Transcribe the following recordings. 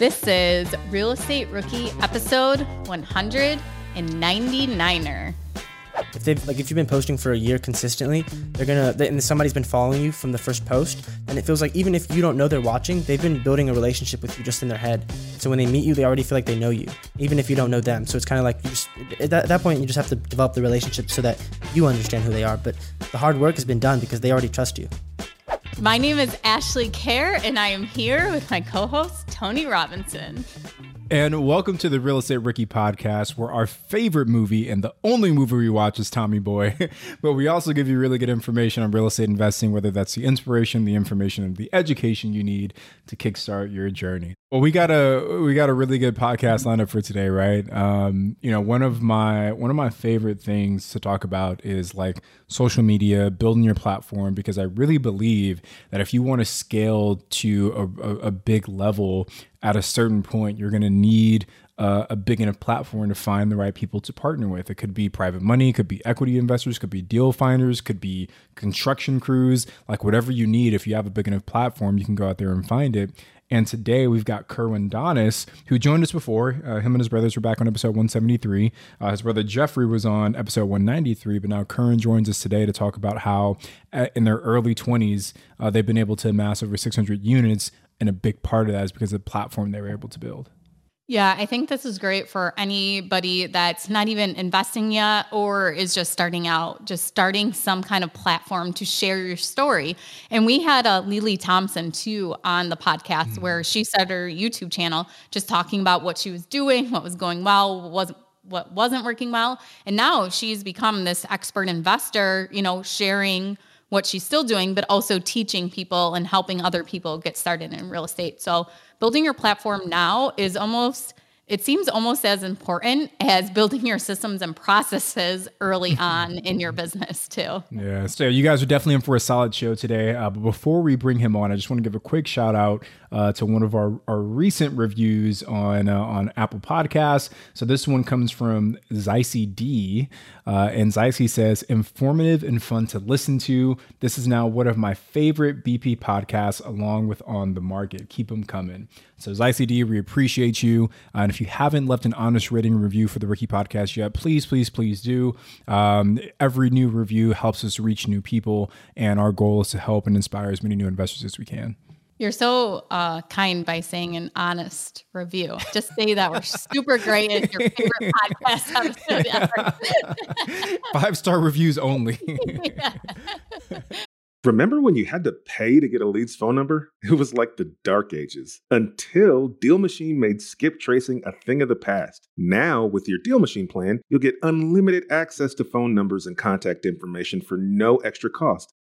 This is Real Estate Rookie episode 199er. If you've been posting for a year consistently, and somebody's been following you from the first post, and it feels like even if you don't know they're watching, they've been building a relationship with you just in their head. So when they meet you, they already feel like they know you, even if you don't know them. So it's kind of like at that point you just have to develop the relationship so that you understand who they are. But the hard work has been done because they already trust you. My name is Ashley Kerr, and I am here with my co-host Tony Robinson. And welcome to the Real Estate Rookie podcast, where our favorite movie and the only movie we watch is Tommy Boy. But we also give you really good information on real estate investing, whether that's the inspiration, the information, and the education you need to kickstart your journey. Well, we got a really good podcast lineup for today, right? One of my favorite things to talk about is like social media, building your platform, because I really believe that if you want to scale to a big level, at a certain point, you're going to need a big enough platform to find the right people to partner with. It could be private money, could be equity investors, could be deal finders, could be construction crews, like whatever you need. If you have a big enough platform, you can go out there and find it. And today we've got Kerwin Donis, who joined us before. Him and his brothers were back on episode 173. His brother Jeffrey was on episode 193, but now Kerwin joins us today to talk about how in their early 20s, they've been able to amass over 600 units. And a big part of that is because of the platform they were able to build. Yeah, I think this is great for anybody that's not even investing yet or is just starting out, just starting some kind of platform to share your story. And we had Lily Thompson too on the podcast where she said her YouTube channel, just talking about what she was doing, what was going well, what wasn't working well. And now she's become this expert investor, sharing what she's still doing, but also teaching people and helping other people get started in real estate. So building your platform now is it seems almost as important as building your systems and processes early on in your business too. Yeah, so you guys are definitely in for a solid show today. But before we bring him on, I just want to give a quick shout out to one of our recent reviews on Apple Podcasts. So this one comes from Zicd, and Zicd says, informative and fun to listen to. This is now one of my favorite BP podcasts along with On the Market. Keep them coming. So Zicd, we appreciate you. And if you haven't left an honest rating review for the Rookie Podcast yet, please do. Every new review helps us reach new people, and our goal is to help and inspire as many new investors as we can. You're so kind by saying an honest review. Just say that we're super great at your favorite podcast episode ever. 5-star reviews only. Yeah. Remember when you had to pay to get a lead's phone number? It was like the dark ages. Until Deal Machine made skip tracing a thing of the past. Now, with your Deal Machine plan, you'll get unlimited access to phone numbers and contact information for no extra cost.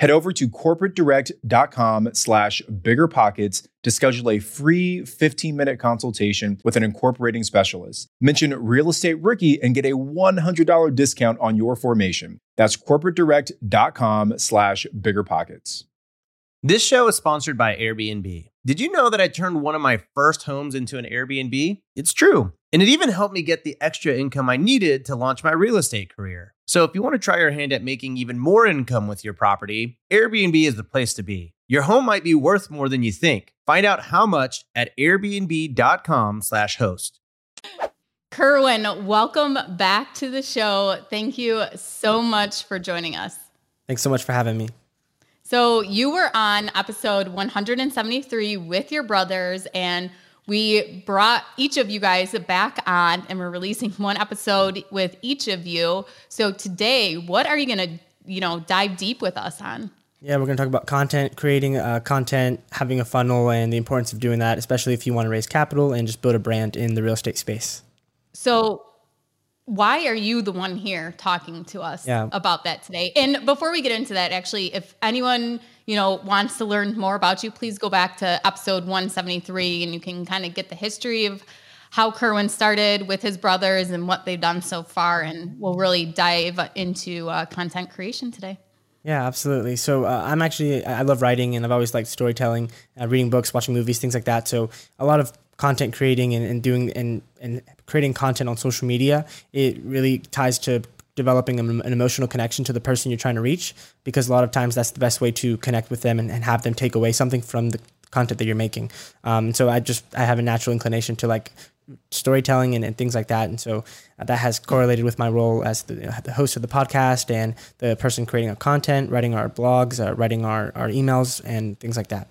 Head over to corporatedirect.com/biggerpockets to schedule a free 15-minute consultation with an incorporating specialist. Mention Real Estate Rookie and get a $100 discount on your formation. That's corporatedirect.com/biggerpockets. This show is sponsored by Airbnb. Did you know that I turned one of my first homes into an Airbnb? It's true. And it even helped me get the extra income I needed to launch my real estate career. So if you want to try your hand at making even more income with your property, Airbnb is the place to be. Your home might be worth more than you think. Find out how much at airbnb.com/host. Kerwin, welcome back to the show. Thank you so much for joining us. Thanks so much for having me. So you were on episode 173 with your brothers, and we brought each of you guys back on, and we're releasing one episode with each of you. So today, what are you going to, dive deep with us on? Yeah, we're going to talk about content, creating content, having a funnel, and the importance of doing that, especially if you want to raise capital and just build a brand in the real estate space. So why are you the one here talking to us about that today? And before we get into that, actually, if anyone, wants to learn more about you, please go back to episode 173 and you can kind of get the history of how Kerwin started with his brothers and what they've done so far. And we'll really dive into content creation today. Yeah, absolutely. So I love writing, and I've always liked storytelling, reading books, watching movies, things like that. So a lot of content creating and creating content on social media, it really ties to developing an emotional connection to the person you're trying to reach, because a lot of times that's the best way to connect with them and have them take away something from the content that you're making. So I have a natural inclination to like storytelling and things like that. And so that has correlated with my role as the host of the podcast and the person creating our content, writing our blogs, writing our emails and things like that.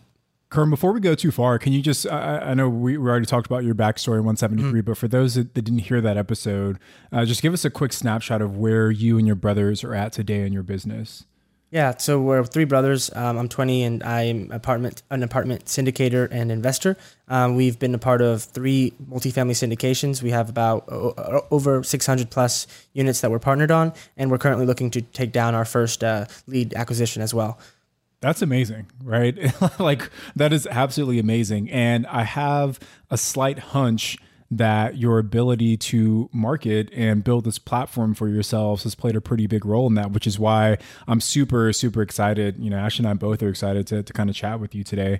Kerm, before we go too far, can you just, I know we already talked about your backstory in 173, but for those that didn't hear that episode, just give us a quick snapshot of where you and your brothers are at today in your business. Yeah, so we're three brothers. I'm 20 and I'm an apartment syndicator and investor. We've been a part of three multifamily syndications. We have about over 600 plus units that we're partnered on, and we're currently looking to take down our first lead acquisition as well. That's amazing, right? Like, that is absolutely amazing. And I have a slight hunch that your ability to market and build this platform for yourselves has played a pretty big role in that, which is why I'm super, super excited. Ash and I both are excited to kind of chat with you today.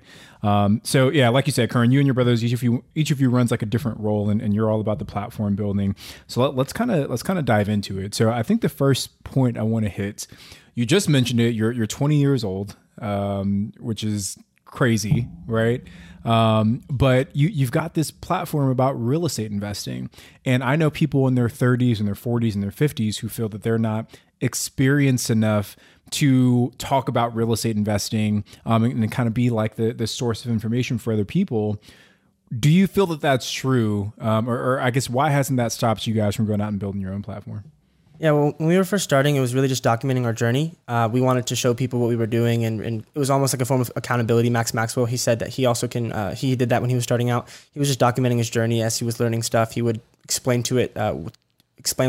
So yeah, like you said, Kerwin, you and your brothers, each of you runs like a different role, and you're all about the platform building. So let's kind of dive into it. So I think the first point I want to hit, you just mentioned it, you're 20 years old. Which is crazy, right? But you've got this platform about real estate investing. And I know people in their 30s and their 40s and their 50s who feel that they're not experienced enough to talk about real estate investing, and kind of be like the source of information for other people. Do you feel that that's true? Or I guess, why hasn't that stopped you guys from going out and building your own platform? Yeah, well, when we were first starting, it was really just documenting our journey. We wanted to show people what we were doing, and it was almost like a form of accountability. Max Maxwell, he said that he also he did that when he was starting out. He was just documenting his journey as he was learning stuff. He would explain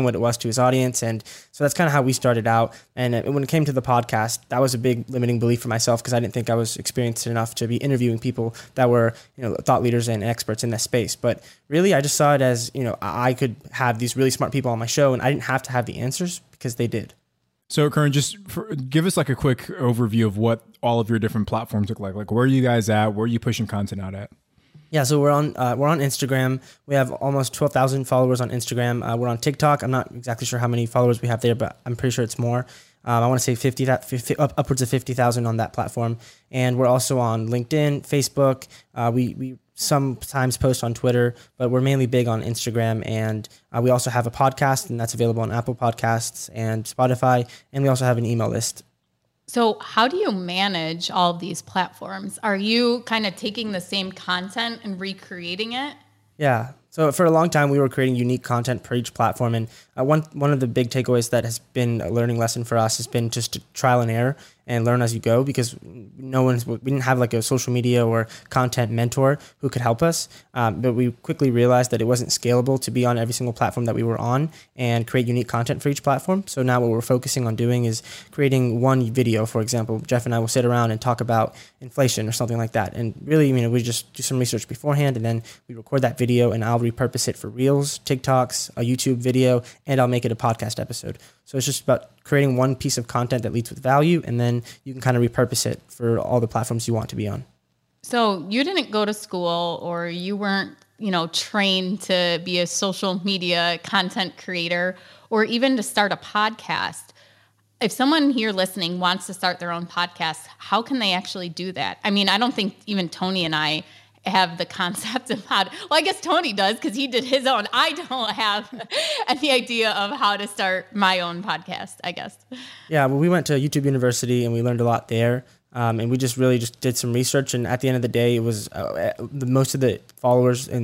what it was to his audience. And so that's kind of how we started out. And when it came to the podcast, that was a big limiting belief for myself, because I didn't think I was experienced enough to be interviewing people that were, thought leaders and experts in that space. But really, I just saw it as, I could have these really smart people on my show, and I didn't have to have the answers because they did. So Kerwin, give us like a quick overview of what all of your different platforms look like. Like, where are you guys at? Where are you pushing content out at? Yeah, so we're on Instagram. We have almost 12,000 followers on Instagram. We're on TikTok. I'm not exactly sure how many followers we have there, but I'm pretty sure it's more. I want to say upwards of 50,000 on that platform. And we're also on LinkedIn, Facebook. We sometimes post on Twitter, but we're mainly big on Instagram. And we also have a podcast, and that's available on Apple Podcasts and Spotify. And we also have an email list. So how do you manage all of these platforms? Are you kind of taking the same content and recreating it? Yeah. So for a long time, we were creating unique content for each platform. And one of the big takeaways that has been a learning lesson for us has been just trial and error. and learn as you go, because we didn't have like a social media or content mentor who could help us. But we quickly realized that it wasn't scalable to be on every single platform that we were on and create unique content for each platform. So now what we're focusing on doing is creating one video. For example, Jeff and I will sit around and talk about inflation or something like that. And really, we just do some research beforehand, and then we record that video, and I'll repurpose it for Reels, TikToks, a YouTube video, and I'll make it a podcast episode. So it's just about creating one piece of content that leads with value, and then you can kind of repurpose it for all the platforms you want to be on. So you didn't go to school, or you weren't, trained to be a social media content creator, or even to start a podcast. If someone here listening wants to start their own podcast, how can they actually do that? I don't think even Tony and I have the concept of how to, well, I guess Tony does because he did his own. I don't have any idea of how to start my own podcast, I guess. Yeah, well, we went to YouTube University and we learned a lot there. And we just did some research. And at the end of the day, it was most of the followers the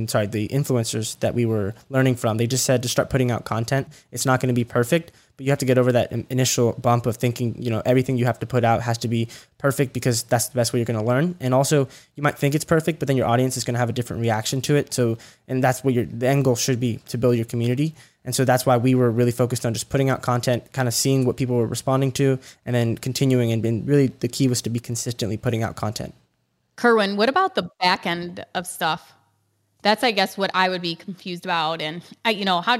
influencers that we were learning from. They just said to start putting out content. It's not going to be perfect, but you have to get over that initial bump of thinking, everything you have to put out has to be perfect, because that's the best way you're going to learn. And also, you might think it's perfect, but then your audience is going to have a different reaction to it. So, and that's what the end goal should be, to build your community. And so that's why we were really focused on just putting out content, kind of seeing what people were responding to, and then continuing. And really the key was to be consistently putting out content. Kerwin, what about the back end of stuff? That's, I guess, what I would be confused about. And how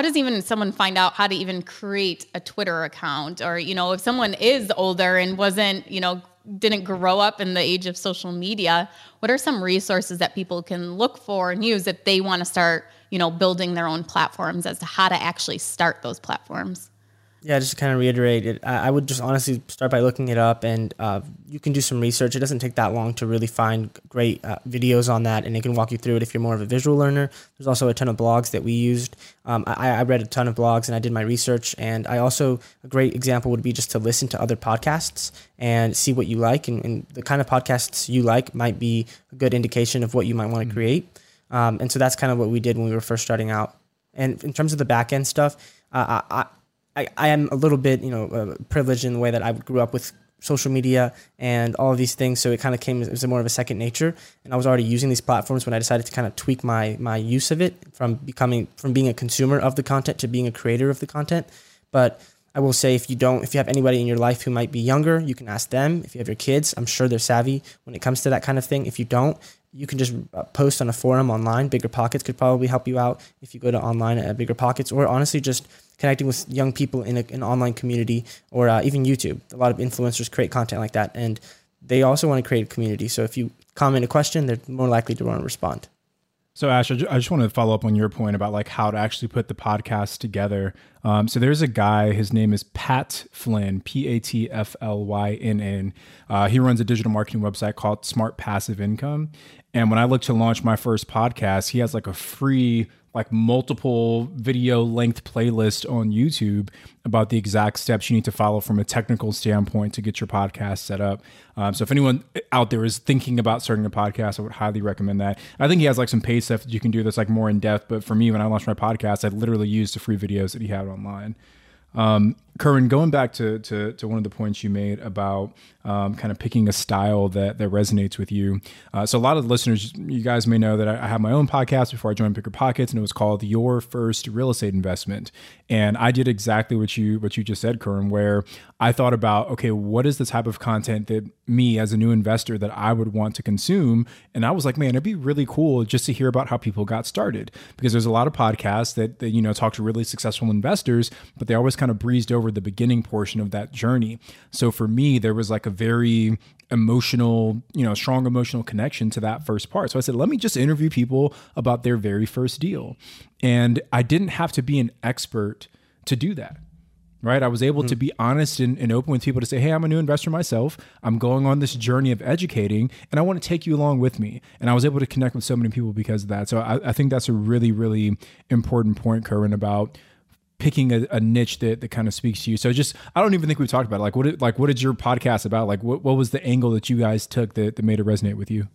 does even someone find out how to even create a Twitter account? Or, if someone is older and wasn't, didn't grow up in the age of social media, what are some resources that people can look for and use if they want to start, building their own platforms, as to how to actually start those platforms? Yeah, just to kind of reiterate it, I would just honestly start by looking it up, and you can do some research. It doesn't take that long to really find great videos on that, and they can walk you through it if you're more of a visual learner. There's also a ton of blogs that we used. I read a ton of blogs, and I did my research, and a great example would be just to listen to other podcasts and see what you like, and the kind of podcasts you like might be a good indication of what you might want to create. And so that's kind of what we did when we were first starting out. And in terms of the back end stuff, I am a little bit, privileged in the way that I grew up with social media and all of these things. So it was more of a second nature, and I was already using these platforms when I decided to kind of tweak my use of it from being a consumer of the content to being a creator of the content. But I will say, if you have anybody in your life who might be younger, you can ask them. If you have your kids, I'm sure they're savvy when it comes to that kind of thing. If you don't, you can just post on a forum online. BiggerPockets could probably help you out if you go to online at BiggerPockets, or honestly just connecting with young people in an online community, or even YouTube. A lot of influencers create content like that, and they also want to create a community. So if you comment a question, they're more likely to want to respond. So Ash, I just want to follow up on your point about like how to actually put the podcast together. So there's a guy, his name is Pat Flynn, Patflynn. He runs a digital marketing website called Smart Passive Income. And when I looked to launch my first podcast, he has like a free, like multiple video length playlist on YouTube about the exact steps you need to follow from a technical standpoint to get your podcast set up. So if anyone out there is thinking about starting a podcast, I would highly recommend that. I think he has like some paid stuff that you can do that's like more in depth. But for me, when I launched my podcast, I literally used the free videos that he had online. Kerwin, going back to one of the points you made about kind of picking a style that resonates with you. So a lot of listeners, you guys may know that I had my own podcast before I joined BiggerPockets, and it was called Your First Real Estate Investment. And I did exactly what you just said, Kerwin, where I thought about, okay, what is the type of content that me as a new investor that I would want to consume? And I was like, man, it'd be really cool just to hear about how people got started, because there's a lot of podcasts that talk to really successful investors, but they always kind of breezed over the beginning portion of that journey. So for me, there was like a very emotional, strong emotional connection to that first part. So I said, let me just interview people about their very first deal. And I didn't have to be an expert to do that. Right. I was able to be honest and open with people to say, hey, I'm a new investor myself. I'm going on this journey of educating, and I want to take you along with me. And I was able to connect with so many people because of that. So I think that's a really, really important point, Kerwin, about picking a niche that kind of speaks to you. So I don't even think we've talked about it. Like what is your podcast about? Like what was the angle that you guys took that made it resonate with you?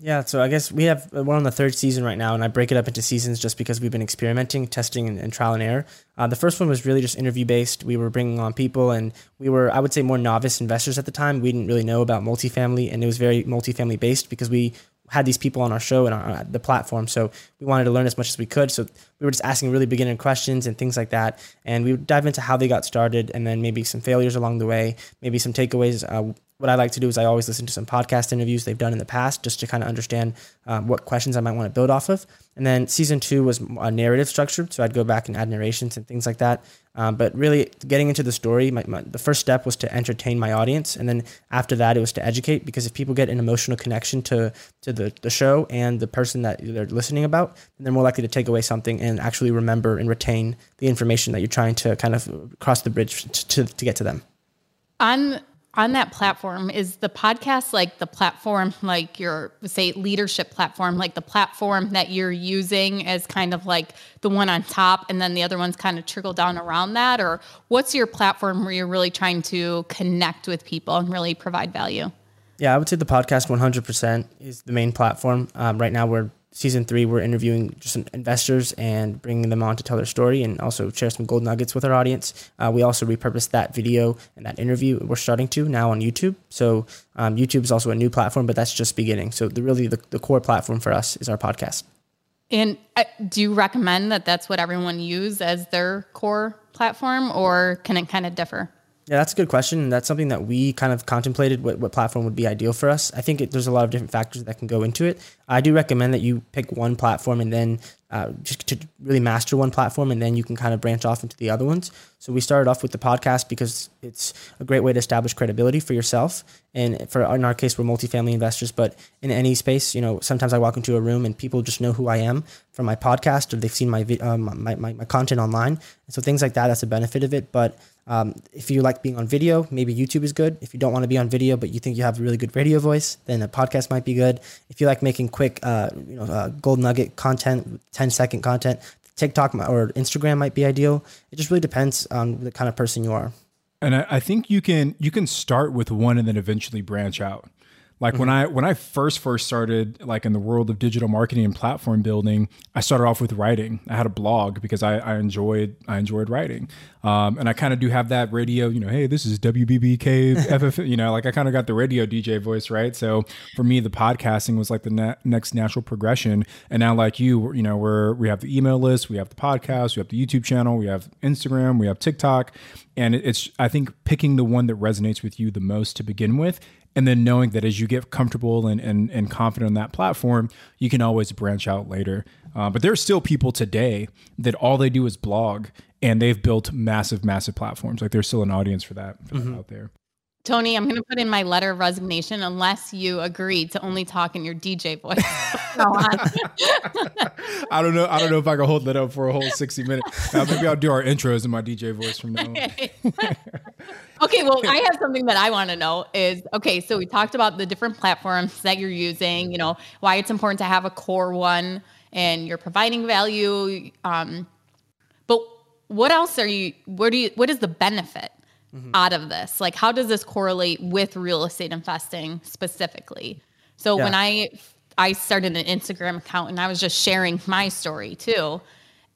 Yeah, so I guess we're on the third season right now, and I break it up into seasons just because we've been experimenting, testing, and trial and error. The first one was really just interview-based. We were bringing on people, and we were, I would say, more novice investors at the time. We didn't really know about multifamily, and it was very multifamily-based because we had these people on our show and on the platform, so we wanted to learn as much as we could. So we were just asking really beginner questions and things like that, and we would dive into how they got started and then maybe some failures along the way, maybe some takeaways. What I like to do is I always listen to some podcast interviews they've done in the past just to kind of understand what questions I might want to build off of. And then season two was a narrative structure, so I'd go back and add narrations and things like that. But really getting into the story, the first step was to entertain my audience. And then after that, it was to educate, because if people get an emotional connection to the show and the person that they're listening about, then they're more likely to take away something and actually remember and retain the information that you're trying to kind of cross the bridge to get to them. On that platform, is the podcast like the platform, like your, say, leadership platform, like the platform that you're using as kind of like the one on top, and then the other ones kind of trickle down around that? Or what's your platform where you're really trying to connect with people and really provide value? Yeah, I would say the podcast 100% is the main platform. Right now season three, we're interviewing just some investors and bringing them on to tell their story and also share some gold nuggets with our audience. We also repurposed that video and that interview. We're starting to now on YouTube. So YouTube is also a new platform, but that's just beginning. So the core platform for us is our podcast. And do you recommend that that's what everyone use as their core platform, or can it kind of differ? Yeah, that's a good question. And that's something that we kind of contemplated, what platform would be ideal for us. I think there's a lot of different factors that can go into it. I do recommend that you pick one platform and then just to really master one platform, and then you can kind of branch off into the other ones. So we started off with the podcast because it's a great way to establish credibility for yourself. And in our case, we're multifamily investors, but in any space, sometimes I walk into a room and people just know who I am from my podcast, or they've seen my content online. And so things like that, that's a benefit of it. But if you like being on video, maybe YouTube is good. If you don't want to be on video, but you think you have a really good radio voice, then a podcast might be good. If you like making quick, gold nugget content, 10-second content, TikTok or Instagram might be ideal. It just really depends on the kind of person you are. And I think you can start with one and then eventually branch out. Like mm-hmm. when I first started, like in the world of digital marketing and platform building, I started off with writing. I had a blog because I enjoyed writing, and I kind of do have that radio. Hey, this is WBBK FF. Like I kind of got the radio DJ voice, right? So for me, the podcasting was like the next natural progression. And now, like we have the email list, we have the podcast, we have the YouTube channel, we have Instagram, we have TikTok, and it's I think picking the one that resonates with you the most to begin with. And then knowing that as you get comfortable and confident on that platform, you can always branch out later. But there are still people today that all they do is blog, and they've built massive, massive platforms. Like there's still an audience for that out there. Tony, I'm going to put in my letter of resignation unless you agree to only talk in your DJ voice. I don't know if I can hold that up for a whole 60 minutes. Maybe I'll do our intros in my DJ voice from now on. Okay, well, I have something that I want to know is, okay, so we talked about the different platforms that you're using, why it's important to have a core one and you're providing value. But what else what is the benefit? Mm-hmm. out of this? Like, how does this correlate with real estate investing specifically? So yeah. When I started an Instagram account and I was just sharing my story too.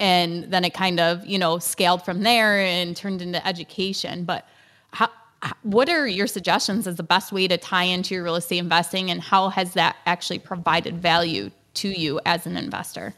And then it kind of, scaled from there and turned into education. But what are your suggestions as the best way to tie into your real estate investing, and how has that actually provided value to you as an investor?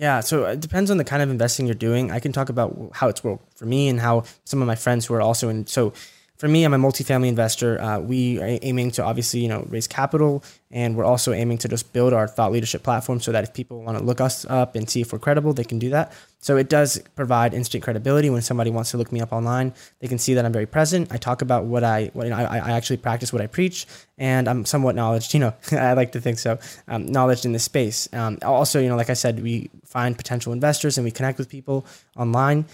Yeah, so it depends on the kind of investing you're doing. I can talk about how it's worked for me and how some of my friends who are also in. So for me, I'm a multifamily investor. We are aiming to obviously, raise capital, and we're also aiming to just build our thought leadership platform so that if people want to look us up and see if we're credible, they can do that. So it does provide instant credibility. When somebody wants to look me up online, they can see that I'm very present. I talk about I actually practice what I preach, and I'm somewhat knowledgeable. I like to think so, knowledgeable in this space. Also, like I said, we find potential investors and we connect with people online.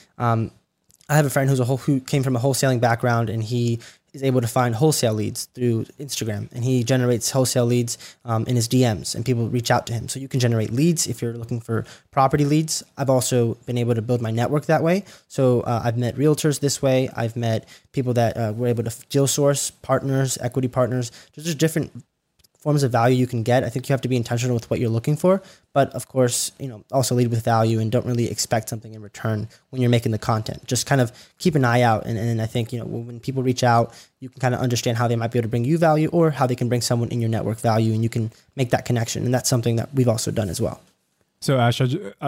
I have a friend who came from a wholesaling background, and he is able to find wholesale leads through Instagram, and he generates wholesale leads in his DMs, and people reach out to him. So you can generate leads if you're looking for property leads. I've also been able to build my network that way. So I've met realtors this way. I've met people that were able to deal source, partners, equity partners, just different forms of value you can get. I think you have to be intentional with what you're looking for, but of course, you know, also lead with value and don't really expect something in return when you're making the content. Just kind of keep an eye out. And I think, you know, when people reach out, you can kind of understand how they might be able to bring you value or how they can bring someone in your network value, and you can make that connection. And that's something that we've also done as well. So Ash,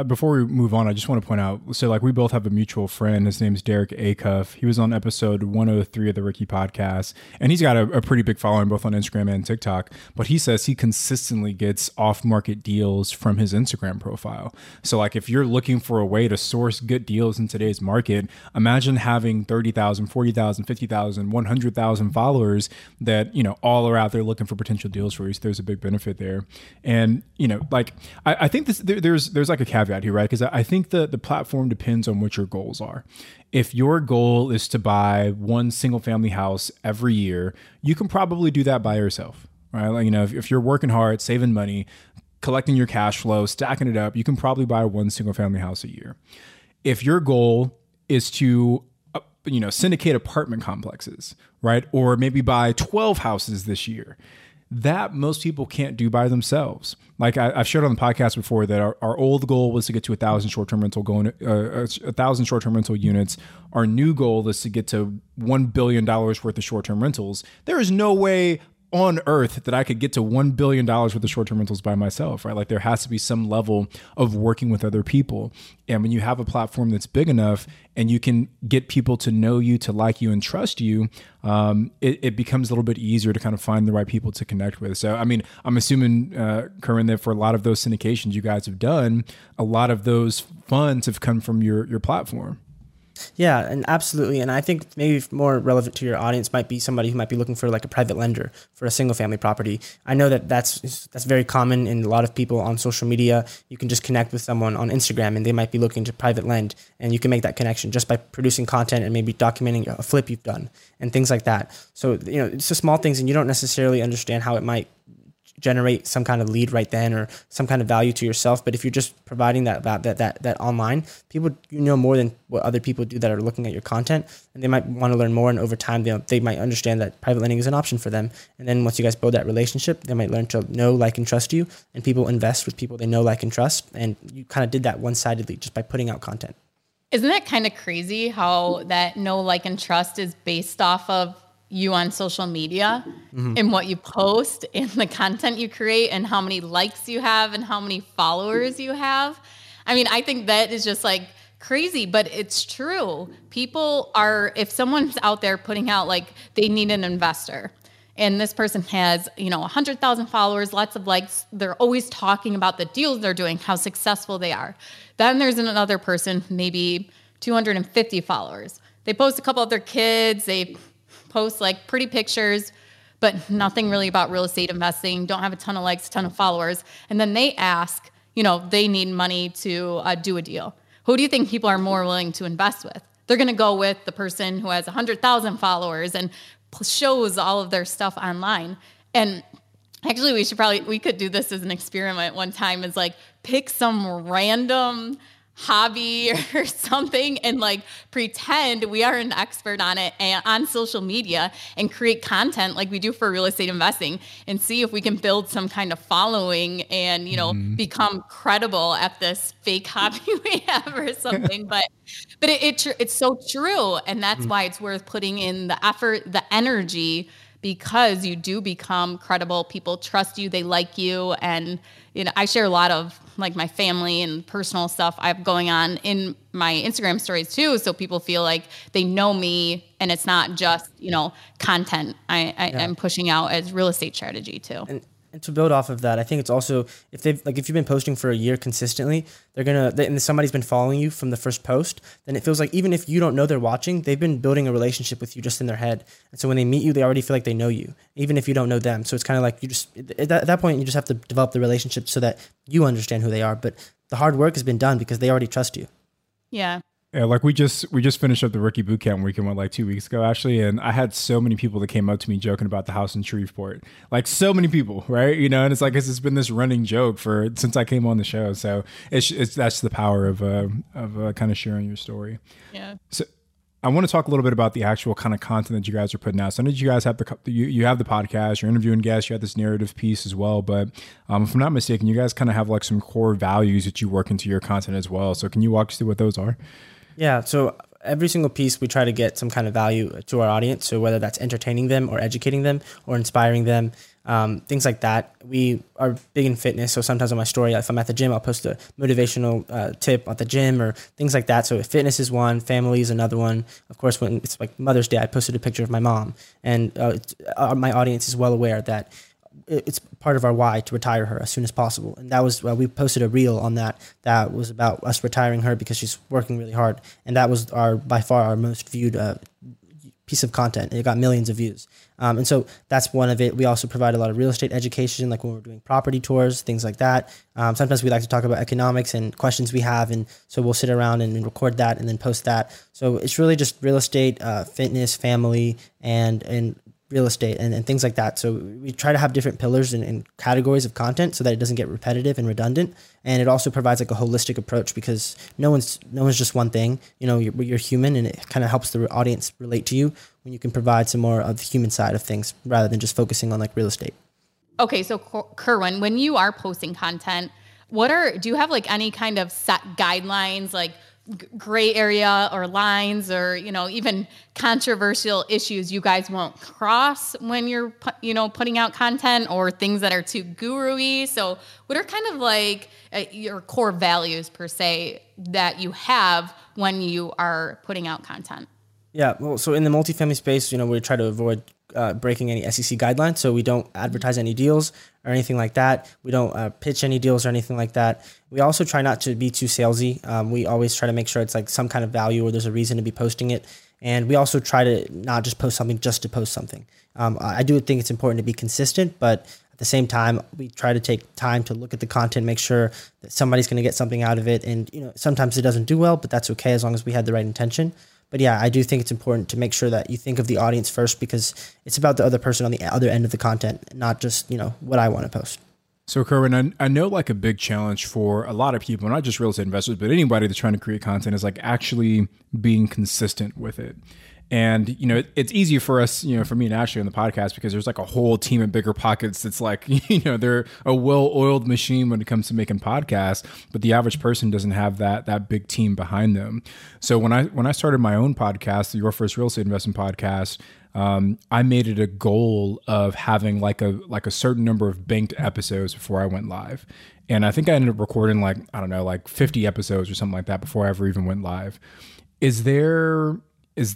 before we move on, I just want to point out, so like we both have a mutual friend. His name's Derek Acuff. He was on episode 103 of the Rookie podcast, and he's got a pretty big following both on Instagram and TikTok, but he says he consistently gets off-market deals from his Instagram profile. So like if you're looking for a way to source good deals in today's market, imagine having 30,000, 40,000, 50,000, 100,000 followers that, you know, all are out there looking for potential deals for you. So there's a big benefit there. And, you know, like I think this... There's like a caveat here, right? Because I think the platform depends on what your goals are. If your goal is to buy one single family house every year, you can probably do that by yourself, right? Like, you know, if you're working hard, saving money, collecting your cash flow, stacking it up, you can probably buy one single family house a year. If your goal is to, you know, syndicate apartment complexes, right? Or maybe buy 12 houses this year. That most people can't do by themselves. Like I've shared on the podcast before that our old goal was to get to 1,000 short-term rental 1,000 short-term rental units. Our new goal is to get to $1 billion worth of short-term rentals. There is no way on earth that I could get to $1 billion worth of short-term rentals by myself, right? Like there has to be some level of working with other people. And when you have a platform that's big enough and you can get people to know you, to like you and trust you, it becomes a little bit easier to kind of find the right people to connect with. So, I mean, I'm assuming, Kerwin, that for a lot of those syndications you guys have done, a lot of those funds have come from your platform. Yeah, and absolutely. And I think maybe more relevant to your audience might be somebody who might be looking for like a private lender for a single family property. I know that that's very common in a lot of people on social media. You can just connect with someone on Instagram and they might be looking to private lend, and you can make that connection just by producing content and maybe documenting a flip you've done and things like that. So, you know, it's just small things, and you don't necessarily understand how it might generate some kind of lead right then or some kind of value to yourself. But if you're just providing that online, people, you know, more than what other people do that are looking at your content, and they might want to learn more. And over time, they might understand that private lending is an option for them. And then once you guys build that relationship, they might learn to know, like, and trust you, and people invest with people they know, like, and trust. And you kind of did that one-sidedly just by putting out content. Isn't that kind of crazy how that know, like, and trust is based off of you on social media, mm-hmm. and what you post and the content you create and how many likes you have and how many followers you have. I mean, I think that is just like crazy, but it's true. People are, if someone's out there putting out like they need an investor and this person has, you know, 100,000 followers, lots of likes, they're always talking about the deals they're doing, how successful they are. Then there's another person, maybe 250 followers. They post a couple of their kids, they post like pretty pictures, but nothing really about real estate investing, don't have a ton of likes, a ton of followers. And then they ask, you know, they need money to do a deal. Who do you think people are more willing to invest with? They're going to go with the person who has 100,000 followers and shows all of their stuff online. And actually we could do this as an experiment one time, is like pick some random hobby or something and like pretend we are an expert on it and on social media and create content like we do for real estate investing and see if we can build some kind of following and, you know, become credible at this fake hobby we have or something. But it's so true. And that's why it's worth putting in the effort, the energy, because you do become credible. People trust you, they like you. And, you know, I share a lot of like my family and personal stuff I have going on in my Instagram stories too. So people feel like they know me and it's not just, you know, content I'm pushing out as real estate strategy too. And to build off of that, I think it's also, if you've been posting for a year consistently, and somebody's been following you from the first post, then it feels like even if you don't know they're watching, they've been building a relationship with you just in their head. And so when they meet you, they already feel like they know you, even if you don't know them. So it's kind of like you just, at that point, you just have to develop the relationship so that you understand who they are. But the hard work has been done because they already trust you. Yeah. Yeah, like we just finished up the Rookie Bootcamp weekend, like 2 weeks ago, actually. And I had so many people that came up to me joking about the house in Shreveport, like so many people, right? You know, and it's like, it's been this running joke since I came on the show. So that's the power of kind of sharing your story. Yeah. So I want to talk a little bit about the actual kind of content that you guys are putting out. So I know you guys have the podcast, you're interviewing guests, you have this narrative piece as well. But if I'm not mistaken, you guys kind of have like some core values that you work into your content as well. So can you walk us through what those are? Yeah. So every single piece, we try to get some kind of value to our audience. So whether that's entertaining them or educating them or inspiring them, things like that. We are big in fitness. So sometimes on my story, if I'm at the gym, I'll post a motivational tip at the gym or things like that. So fitness is one, family is another one. Of course, when it's like Mother's Day, I posted a picture of my mom, and my audience is well aware that it's part of our why to retire her as soon as possible. And that was, we posted a reel on that was about us retiring her because she's working really hard. And that was by far our most viewed piece of content. It got millions of views. And so that's one of it. We also provide a lot of real estate education, like when we're doing property tours, things like that. Sometimes we like to talk about economics and questions we have. And so we'll sit around and record that and then post that. So it's really just real estate, fitness, family, and real estate and things like that. So we try to have different pillars and categories of content so that it doesn't get repetitive and redundant. And it also provides like a holistic approach because no one's just one thing, you know, you're human, and it kind of helps the audience relate to you when you can provide some more of the human side of things rather than just focusing on like real estate. Okay. So Kerwin, when you are posting content, do you have like any kind of set guidelines, like gray area or lines or, you know, even controversial issues you guys won't cross when you're, you know, putting out content, or things that are too guru-y? So what are kind of like your core values per se that you have when you are putting out content? Yeah. Well, so in the multifamily space, you know, we try to avoid breaking any SEC guidelines. So we don't advertise any deals or anything like that. We don't pitch any deals or anything like that. We also try not to be too salesy. We always try to make sure it's like some kind of value or there's a reason to be posting it. And we also try to not just post something just to post something. I do think it's important to be consistent, but at the same time, we try to take time to look at the content, make sure that somebody's going to get something out of it. And, you know, sometimes it doesn't do well, but that's okay as long as we had the right intention. But yeah, I do think it's important to make sure that you think of the audience first, because it's about the other person on the other end of the content, not just, you know, what I want to post. So Kerwin, I know like a big challenge for a lot of people, not just real estate investors, but anybody that's trying to create content, is like actually being consistent with it. And, you know, it's easy for us, you know, for me and Ashley on the podcast, because there's like a whole team at BiggerPockets that's like, you know, they're a well-oiled machine when it comes to making podcasts, but the average person doesn't have that big team behind them. So when I started my own podcast, the Your First Real Estate Investment podcast, I made it a goal of having like a certain number of banked episodes before I went live. And I think I ended up recording like, I don't know, like 50 episodes or something like that before I ever even went live. Is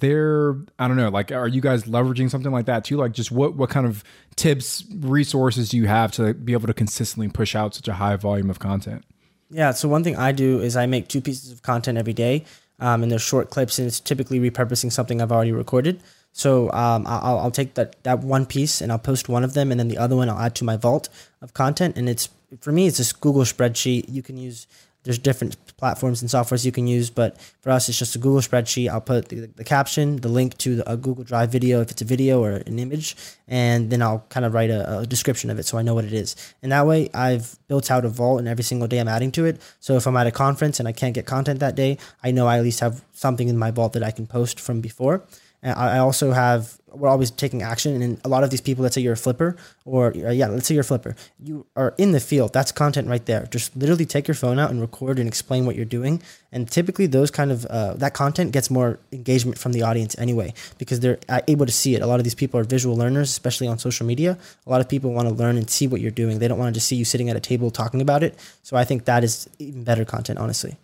there, I don't know, like, are you guys leveraging something like that too? Like just what kind of tips, resources do you have to be able to consistently push out such a high volume of content? Yeah. So one thing I do is I make 2 pieces of content every day. And they're short clips, and it's typically repurposing something I've already recorded. So I'll take that one piece and I'll post one of them, and then the other one I'll add to my vault of content. And it's, for me, it's this Google spreadsheet you can use. There's different platforms and softwares you can use, but for us, it's just a Google spreadsheet. I'll put the caption, the link to a Google Drive video, if it's a video or an image, and then I'll kind of write a description of it so I know what it is. And that way I've built out a vault, and every single day I'm adding to it. So if I'm at a conference and I can't get content that day, I know I at least have something in my vault that I can post from before. And I also have, we're always taking action. And a lot of these people, let's say you're a flipper, you are in the field. That's content right there. Just literally take your phone out and record and explain what you're doing. And typically those kind of, that content gets more engagement from the audience anyway, because they're able to see it. A lot of these people are visual learners, especially on social media. A lot of people want to learn and see what you're doing. They don't want to just see you sitting at a table talking about it. So I think that is even better content, honestly.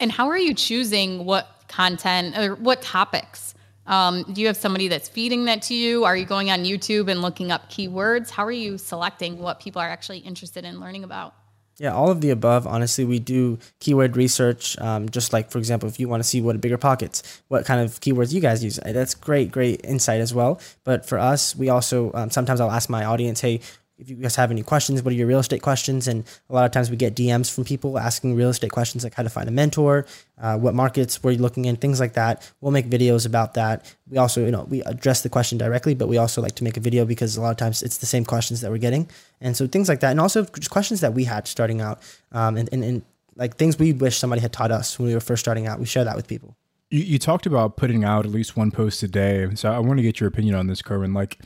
And how are you choosing what content or what topics? Do you have somebody that's feeding that to you? Are you going on YouTube and looking up keywords? How are you selecting what people are actually interested in learning about? Yeah, all of the above. Honestly, we do keyword research. Just like, for example, if you want to see what BiggerPockets, what kind of keywords you guys use, that's great insight as well. But for us, we also, sometimes I'll ask my audience, hey, if you guys have any questions, what are your real estate questions? And a lot of times we get DMs from people asking real estate questions, like how to find a mentor, what markets were you looking in, things like that. We'll make videos about that. We also, you know, we address the question directly, but we also like to make a video because a lot of times it's the same questions that we're getting. And so things like that. And also just questions that we had starting out, and like things we wish somebody had taught us when we were first starting out. We share that with people. You talked about putting out at least one post a day. So I want to get your opinion on this, Kerwin. Like,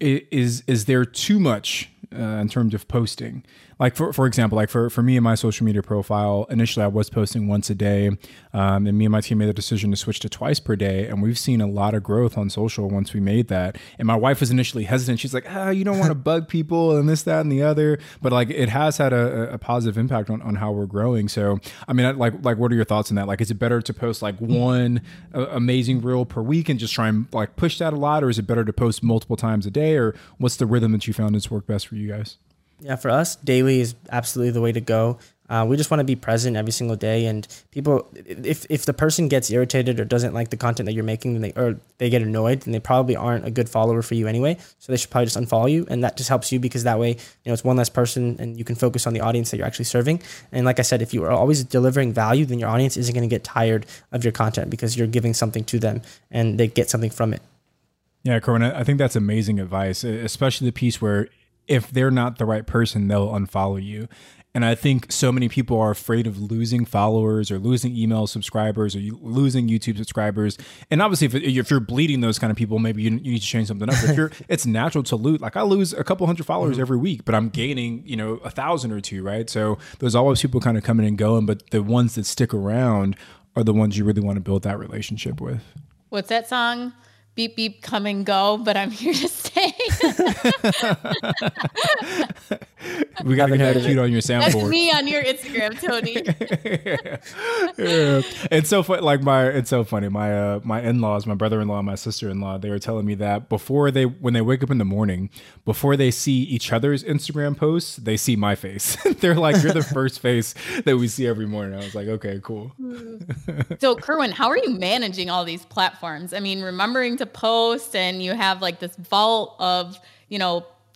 is there too much in terms of posting? Like, for example, like for me and my social media profile, initially I was posting once a day. And me and my team made the decision to switch to twice per day. And we've seen a lot of growth on social once we made that. And my wife was initially hesitant. She's like, you don't want to bug people and this, that, and the other. But like, it has had a positive impact on how we're growing. So, I mean, like, what are your thoughts on that? Like, is it better to post like one amazing reel per week and just try and like push that a lot? Or is it better to post multiple times a day? Or what's the rhythm that you found that's worked best for you guys? Yeah, for us, daily is absolutely the way to go. We just want to be present every single day. And people, if the person gets irritated or doesn't like the content that you're making, then they get annoyed, then they probably aren't a good follower for you anyway. So they should probably just unfollow you. And that just helps you because that way, you know, it's one less person and you can focus on the audience that you're actually serving. And like I said, if you are always delivering value, then your audience isn't going to get tired of your content because you're giving something to them and they get something from it. Yeah, Kerwin, I think that's amazing advice, especially the piece where if they're not the right person, they'll unfollow you. And I think so many people are afraid of losing followers or losing email subscribers or losing YouTube subscribers. And obviously, if you're bleeding those kind of people, maybe you need to change something up. If it's natural to lose. Like I lose a couple hundred followers every week, but I'm gaining, 1,000 or two, right? So there's always people kind of coming and going, but the ones that stick around are the ones you really want to build that relationship with. What's that song? Beep, beep, come and go, but I'm here to stay. We got to get that cute on your soundboard. That's me on your Instagram, Tony. Yeah. It's so funny. It's so funny. My in-laws, my brother-in-law, and my sister-in-law, they were telling me that when they wake up in the morning, before they see each other's Instagram posts, they see my face. They're like, you're the first face that we see every morning. I was like, okay, cool. So Kerwin, how are you managing all these platforms? I mean, remembering to post, and you have like this vault of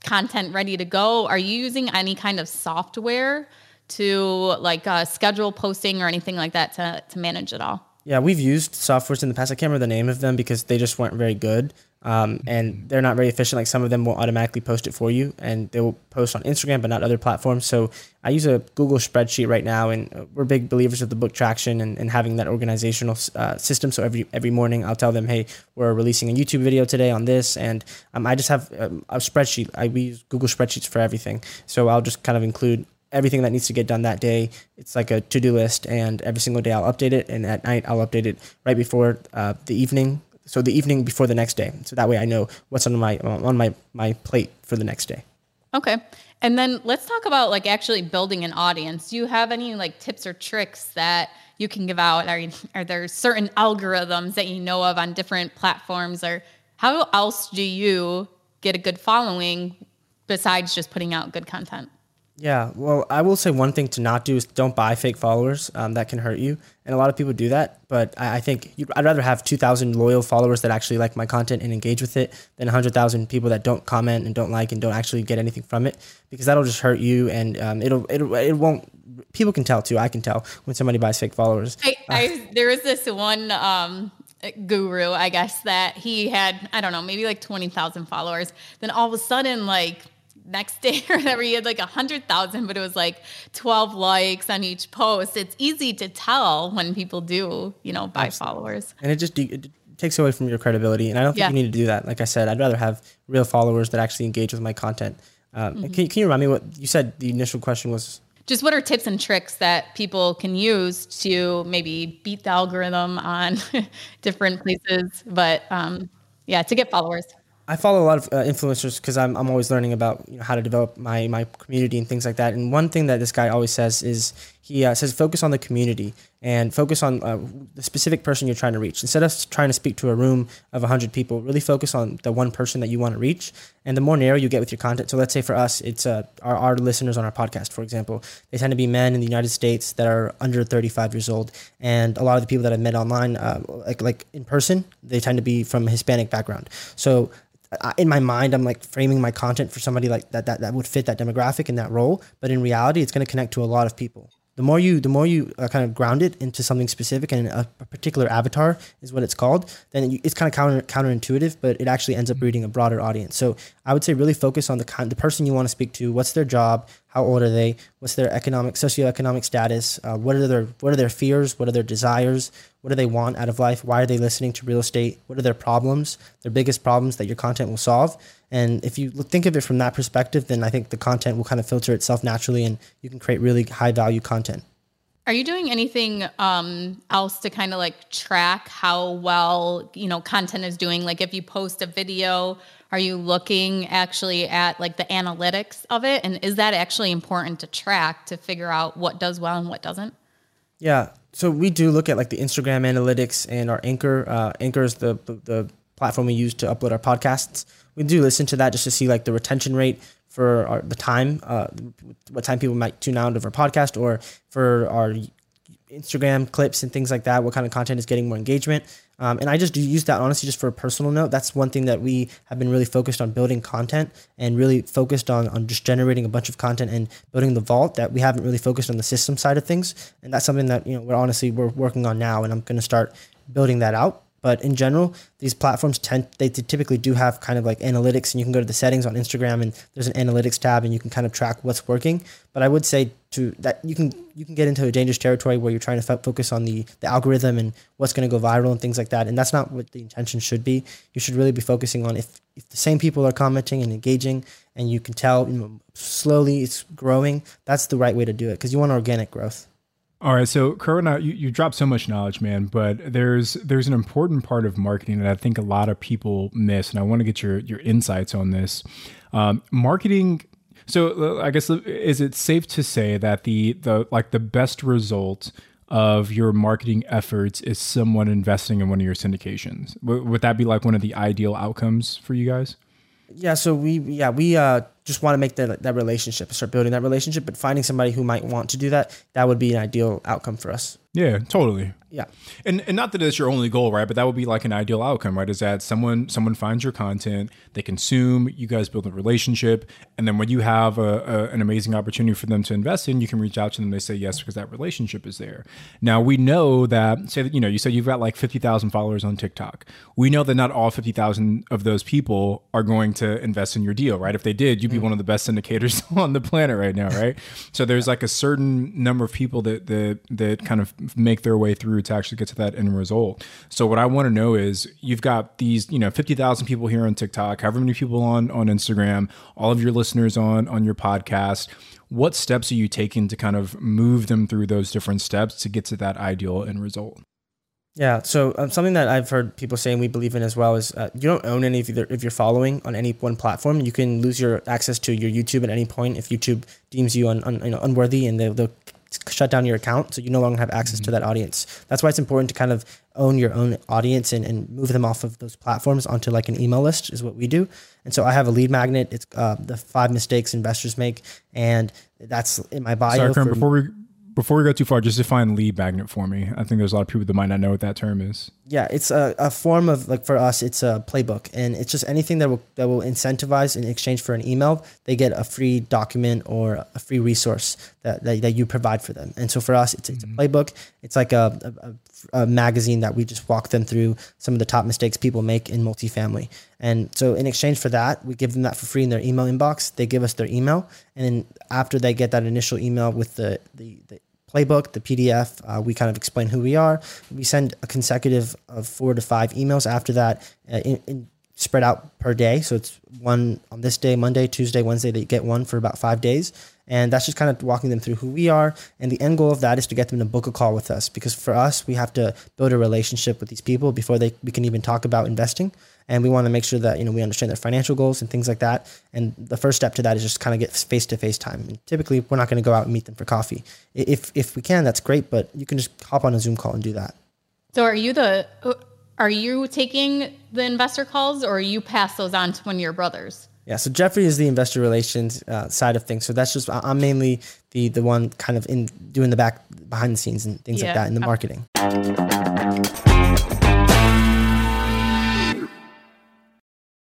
content ready to go. Are you using any kind of software to like schedule posting or anything like that to manage it all? Yeah, we've used softwares in the past. I can't remember the name of them because they just weren't very good. And they're not very efficient. Like some of them will automatically post it for you and they will post on Instagram, but not other platforms. So I use a Google spreadsheet right now, and we're big believers of the book Traction and having that organizational system. So every morning I'll tell them, hey, we're releasing a YouTube video today on this. And I just have a spreadsheet. We use Google spreadsheets for everything. So I'll just kind of include everything that needs to get done that day. It's like a to-do list, and every single day I'll update it. And at night I'll update it right before the evening. So the evening before the next day. So that way I know what's on my plate for the next day. Okay. And then let's talk about like actually building an audience. Do you have any like tips or tricks that you can give out? Are there certain algorithms that you know of on different platforms, or how else do you get a good following besides just putting out good content? Yeah, well, I will say one thing to not do is don't buy fake followers. That can hurt you. And a lot of people do that. But I think I'd rather have 2,000 loyal followers that actually like my content and engage with it than 100,000 people that don't comment and don't like and don't actually get anything from it, because that'll just hurt you. And it won't. People can tell too. I can tell when somebody buys fake followers. There was this one guru, I guess, that he had, I don't know, maybe like 20,000 followers. Then all of a sudden, like, next day or whatever, he had like 100,000, but it was like 12 likes on each post. It's easy to tell when people do, buy Absolutely. Followers. And it takes away from your credibility. And I don't think you need to do that. Like I said, I'd rather have real followers that actually engage with my content. Can you remind me what you said? The initial question was? Just what are tips and tricks that people can use to maybe beat the algorithm on different places, but to get followers. I follow a lot of influencers because I'm always learning about how to develop my community and things like that. And one thing that this guy always says is he says focus on the community and focus on the specific person you're trying to reach. Instead of trying to speak to a room of 100 people, really focus on the one person that you want to reach. And the more narrow you get with your content. So let's say for us, it's our listeners on our podcast, for example. They tend to be men in the United States that are under 35 years old. And a lot of the people that I've met online, like in person, they tend to be from a Hispanic background. So in my mind, I'm like framing my content for somebody like that would fit that demographic and that role. But in reality, it's going to connect to a lot of people. The more you kind of ground it into something specific and a particular avatar is what it's called, then it's kind of counterintuitive, but it actually ends up reaching a broader audience. So I would say really focus on the person you want to speak to. What's their job? How old are they? What's their socioeconomic status? What are their fears? What are their desires? What do they want out of life? Why are they listening to real estate? What are their problems? Their biggest problems that your content will solve. And if you think of it from that perspective, then I think the content will kind of filter itself naturally, and you can create really high value content. Are you doing anything else to kind of like track how well, content is doing? Like if you post a video, are you looking actually at like the analytics of it? And is that actually important to track to figure out what does well and what doesn't? Yeah. So we do look at like the Instagram analytics and our Anchor. Anchor is the platform we use to upload our podcasts. We do listen to that just to see like the retention rate for the time, what time people might tune out of our podcast, or for our Instagram clips and things like that, what kind of content is getting more engagement. And I just do use that, honestly, just for a personal note. That's one thing that we have been really focused on, building content, and really focused on just generating a bunch of content and building the vault, that we haven't really focused on the system side of things. And that's something that, we're working on now, and I'm going to start building that out. But in general, these platforms they typically do have kind of like analytics, and you can go to the settings on Instagram and there's an analytics tab, and you can kind of track what's working. But I would say that you can get into a dangerous territory where you're trying to focus on the algorithm and what's going to go viral and things like that. And that's not what the intention should be. You should really be focusing on if the same people are commenting and engaging, and you can tell slowly it's growing, that's the right way to do it, because you want organic growth. All right. So Kerwin, you dropped so much knowledge, man, but there's an important part of marketing that I think a lot of people miss, and I want to get your insights on this. Marketing. So I guess, is it safe to say that the best result of your marketing efforts is someone investing in one of your syndications? Would that be like one of the ideal outcomes for you guys? Yeah. So we just want to make that relationship, start building that relationship, but finding somebody who might want to do that would be an ideal outcome for us. Yeah, totally. Yeah. And not that it's your only goal, right? But that would be like an ideal outcome, right? Is that someone finds your content, they consume, you guys build a relationship, and then when you have an amazing opportunity for them to invest in, you can reach out to them. They say yes, because that relationship is there. Now, we know that, you said you've got like 50,000 followers on TikTok. We know that not all 50,000 of those people are going to invest in your deal, right? If they did, you'd be one of the best syndicators on the planet right now, right? So there's like a certain number of people that kind of make their way through to actually get to that end result. So what I want to know is, you've got these, 50,000 people here on TikTok, however many people on Instagram, all of your listeners on your podcast. What steps are you taking to kind of move them through those different steps to get to that ideal end result? Yeah. So something that I've heard people saying we believe in as well is you don't own any of your following on any one platform. You can lose your access to your YouTube at any point if YouTube deems you unworthy, and they'll shut down your account. So you no longer have access to that audience. That's why it's important to kind of own your own audience and move them off of those platforms onto like an email list, is what we do. And so I have a lead magnet. It's the 5 mistakes investors make. And that's in my bio. Sorry, Kerm, Before we go too far, just define lead magnet for me. I think there's a lot of people that might not know what that term is. Yeah, it's a form of, like, for us, it's a playbook, and it's just anything that will incentivize in exchange for an email. They get a free document or a free resource that you provide for them. And so for us, it's a playbook. It's like a magazine that we just walk them through some of the top mistakes people make in multifamily. And so in exchange for that, we give them that for free in their email inbox. They give us their email. And then after they get that initial email with the playbook, the PDF, we kind of explain who we are. We send a consecutive of 4 to 5 emails after that, spread out per day. So it's one on this day, Monday, Tuesday, Wednesday, they get one for about 5 days. And that's just kind of walking them through who we are. And the end goal of that is to get them to book a call with us, because for us, we have to build a relationship with these people before we can even talk about investing. And we want to make sure that, we understand their financial goals and things like that. And the first step to that is just kind of get face-to-face time. And typically, we're not going to go out and meet them for coffee. If we can, that's great, but you can just hop on a Zoom call and do that. So are you taking the investor calls, or you pass those on to one of your brothers? Yeah, so Jeffrey is the investor relations side of things. So that's just, I'm mainly the one kind of in doing the back behind the scenes and things like that in the marketing.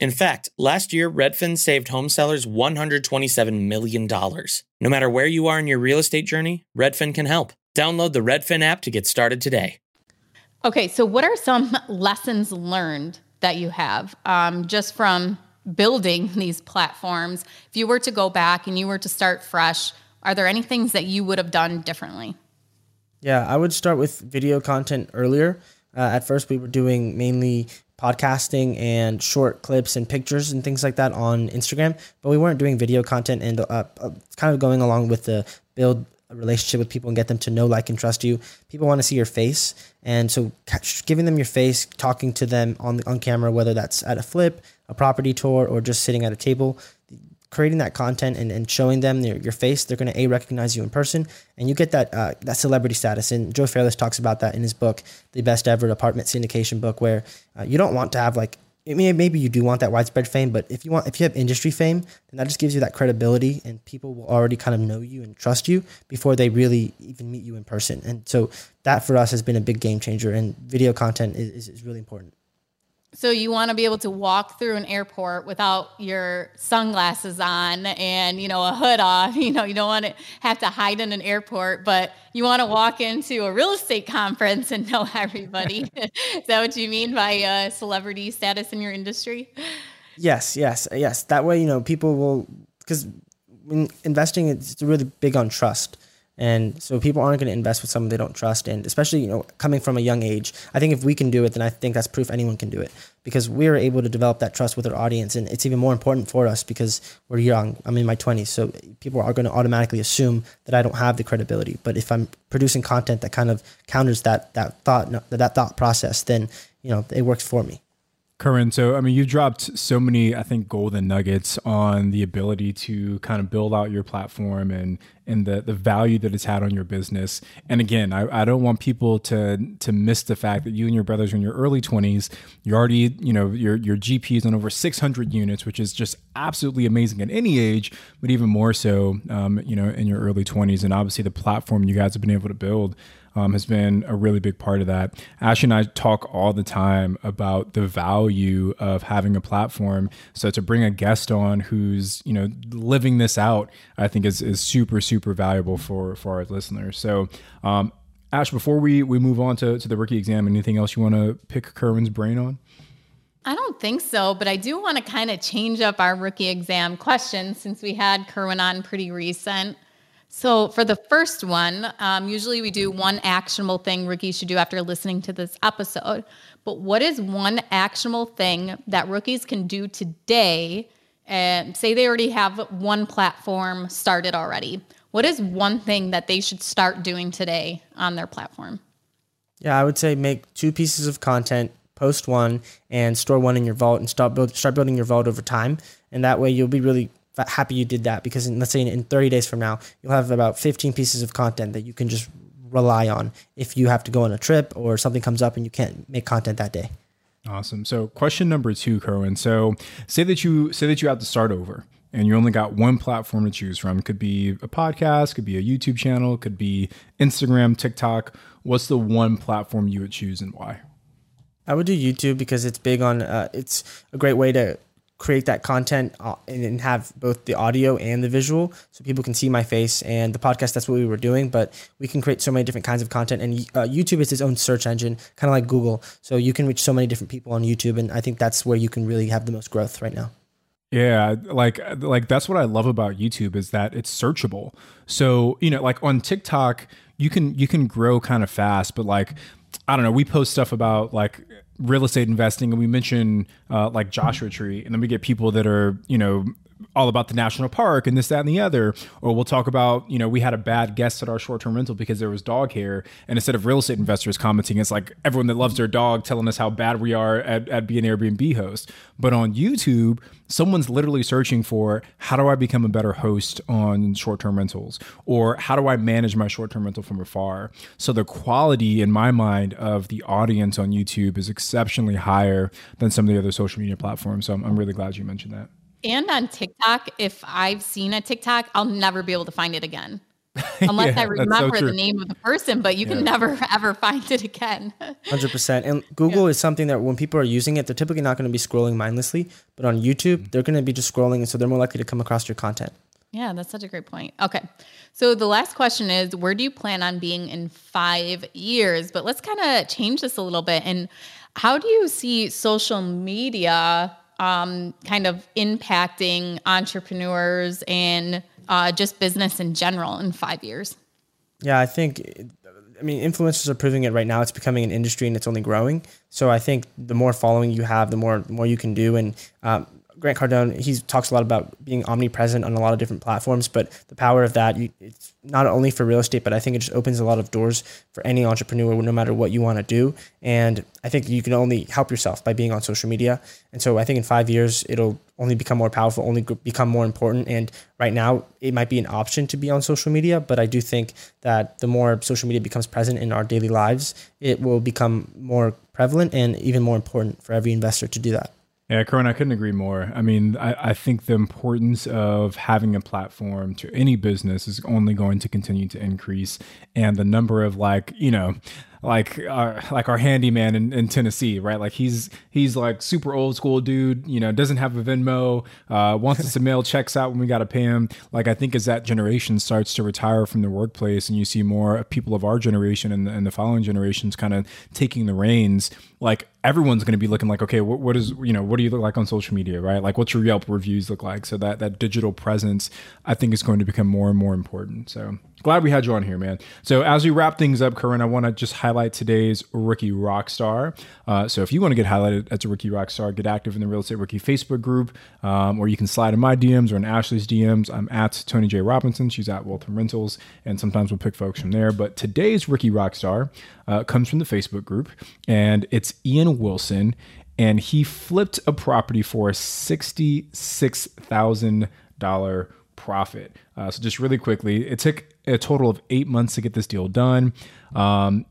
In fact, last year, Redfin saved home sellers $127 million. No matter where you are in your real estate journey, Redfin can help. Download the Redfin app to get started today. Okay, so what are some lessons learned that you have just from building these platforms? If you were to go back and you were to start fresh, are there any things that you would have done differently? Yeah, I would start with video content earlier. At first, we were doing mainly podcasting and short clips and pictures and things like that on Instagram, but we weren't doing video content, and kind of going along with the build a relationship with people and get them to know, like, and trust you. People want to see your face. And so giving them your face, talking to them on camera, whether that's at a flip, a property tour, or just sitting at a table, creating that content and showing them your face, they're going to recognize you in person, and you get that celebrity status. And Joe Fairless talks about that in his book, The Best Ever Apartment Syndication Book, where you don't want to have, like, I mean, maybe you do want that widespread fame, but if you have industry fame, then that just gives you that credibility, and people will already kind of know you and trust you before they really even meet you in person. And so that for us has been a big game changer, and video content is really important. So you want to be able to walk through an airport without your sunglasses on and, a hood off. You don't want to have to hide in an airport, but you want to walk into a real estate conference and know everybody. Is that what you mean by celebrity status in your industry? Yes. That way, people will, because in investing, it's really big on trust. And so people aren't going to invest with someone they don't trust. And especially, coming from a young age, I think if we can do it, then I think that's proof anyone can do it, because we're able to develop that trust with our audience. And it's even more important for us because we're young. I'm in my 20s. So people are going to automatically assume that I don't have the credibility. But if I'm producing content that kind of counters that thought process, then, it works for me. Kerwin, so, you dropped so many, I think, golden nuggets on the ability to kind of build out your platform and and the value that it's had on your business. And again, I don't want people to miss the fact that you and your brothers are in your early 20s. You're already, you know, your GP is on over 600 units, which is just absolutely amazing at any age, but even more so, you know, in your early 20s. And obviously the platform you guys have been able to build has been a really big part of that. Ash and I talk all the time about the value of having a platform. So to bring a guest on who's, you know, living this out, I think is super, super valuable for our listeners. So Ash, before we move on to the rookie exam, anything else you want to pick Kerwin's brain on? I don't think so, but I do want to kind of change up our rookie exam question since we had Kerwin on pretty recent. So for the first one, usually we do one actionable thing rookies should do after listening to this episode. But what is one actionable thing that rookies can do today? And say they already have one platform started already. What is one thing that they should start doing today on their platform? Yeah, I would say make two pieces of content, post one and store one in your vault, and start building your vault over time. And that way you'll be really happy you did that, because let's say in 30 days from now, you'll have about 15 pieces of content that you can just rely on if you have to go on a trip or something comes up and you can't make content that day. Awesome. So question number two, Kerwin. So say that you have to start over and you only got one platform to choose from. It could be a podcast, could be a YouTube channel, could be Instagram, TikTok. What's the one platform you would choose and why? I would do YouTube because it's big on, it's a great way to create that content and have both the audio and the visual so people can see my face, and the podcast, that's what we were doing, but we can create so many different kinds of content, and YouTube is its own search engine, kind of like Google. So you can reach so many different people on YouTube, and I think that's where you can really have the most growth right now. Yeah, like that's what I love about YouTube is that it's searchable. So, you know, like on TikTok, you can grow kind of fast, but like, I don't know, we post stuff about like real estate investing and we mention like Joshua Tree, and then we get people that are, you know, all about the national park and this, that, and the other. Or we'll talk about, you know, we had a bad guest at our short-term rental because there was dog hair. And instead of real estate investors commenting, it's like everyone that loves their dog telling us how bad we are at being an Airbnb host. But on YouTube, someone's literally searching for, how do I become a better host on short-term rentals? Or how do I manage my short-term rental from afar? So the quality in my mind of the audience on YouTube is exceptionally higher than some of the other social media platforms. So I'm really glad you mentioned that. And on TikTok, if I've seen a TikTok, I'll never be able to find it again. Unless I remember the name of the person, but you can never, ever find it again. 100%. And Google is something that when people are using it, they're typically not going to be scrolling mindlessly. But on YouTube, they're going to be just scrolling. And so they're more likely to come across your content. Yeah, that's such a great point. Okay. So the last question is, where do you plan on being in 5 years? But let's kind of change this a little bit. And how do you see social media kind of impacting entrepreneurs and just business in general in 5 years? Yeah, I mean, influencers are proving it right now. It's becoming an industry and it's only growing. So I think the more following you have, the more you can do. And Grant Cardone, he talks a lot about being omnipresent on a lot of different platforms, but the power of that, it's not only for real estate, but I think it just opens a lot of doors for any entrepreneur, no matter what you want to do. And I think you can only help yourself by being on social media. And so I think in 5 years, it'll only become more powerful, only become more important. And right now it might be an option to be on social media, but I do think that the more social media becomes present in our daily lives, it will become more prevalent and even more important for every investor to do that. Yeah, Kerwin, I couldn't agree more. I mean, I think the importance of having a platform to any business is only going to continue to increase. And the number of like our handyman in Tennessee, right? Like he's like super old school dude, you know, doesn't have a Venmo, wants us to mail checks out when we got to pay him. Like I think as that generation starts to retire from the workplace and you see more people of our generation and the following generations kind of taking the reins, like everyone's going to be looking like, okay, what do you look like on social media, right? Like what's your Yelp reviews look like? So that digital presence, I think, is going to become more and more important. So glad we had you on here, man. So as we wrap things up, Kerwin, I want to just highlight today's Rookie Rockstar. So if you want to get highlighted as a Rookie Rockstar, get active in the Real Estate Rookie Facebook group, or you can slide in my DMs or in Ashley's DMs. I'm at Tony J. Robinson. She's at Waltham Rentals. And sometimes we'll pick folks from there. But today's Rookie Rockstar comes from the Facebook group. And it's Ian Wilson. And he flipped a property for a $66,000 profit. So just really quickly, it took a total of 8 months to get this deal done.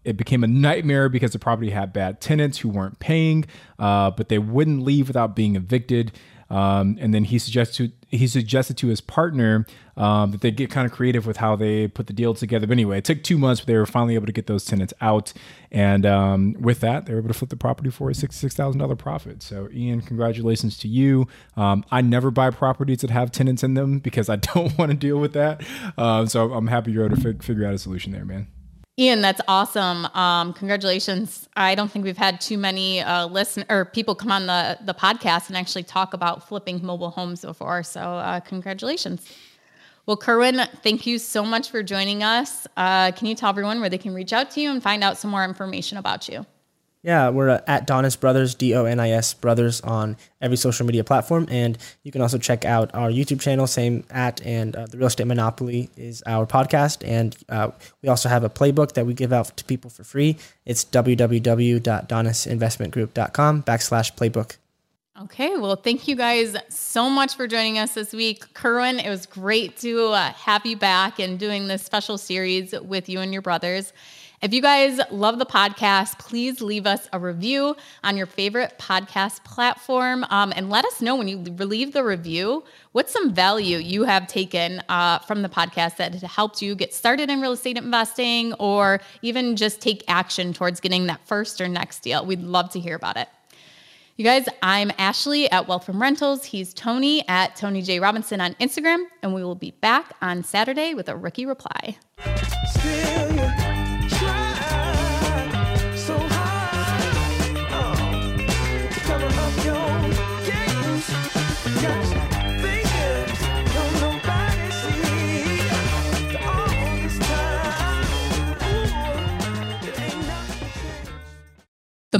It became a nightmare because the property had bad tenants who weren't paying, but they wouldn't leave without being evicted. And then he suggested to his partner that they get kind of creative with how they put the deal together. But anyway, it took 2 months, but they were finally able to get those tenants out. And with that, they were able to flip the property for a $66,000 profit. So Ian, congratulations to you. I never buy properties that have tenants in them because I don't want to deal with that. So I'm happy you're able to figure out a solution there, man. Ian, that's awesome. Congratulations. I don't think we've had too many people come on the podcast and actually talk about flipping mobile homes before. So congratulations. Well, Kerwin, thank you so much for joining us. Can you tell everyone where they can reach out to you and find out some more information about you? Yeah, we're at Donis Brothers, Donis Brothers on every social media platform. And you can also check out our YouTube channel, same at, and The Real Estate Monopoly is our podcast. And we also have a playbook that we give out to people for free. It's www.donisinvestmentgroup.com/playbook. Okay, well, thank you guys so much for joining us this week. Kerwin, it was great to have you back and doing this special series with you and your brothers. If you guys love the podcast, please leave us a review on your favorite podcast platform, and let us know when you leave the review what's some value you have taken from the podcast that helped you get started in real estate investing or even just take action towards getting that first or next deal. We'd love to hear about it. You guys, I'm Ashley at Wealth from Rentals. He's Tony at Tony J. Robinson on Instagram, and we will be back on Saturday with a Rookie Reply. The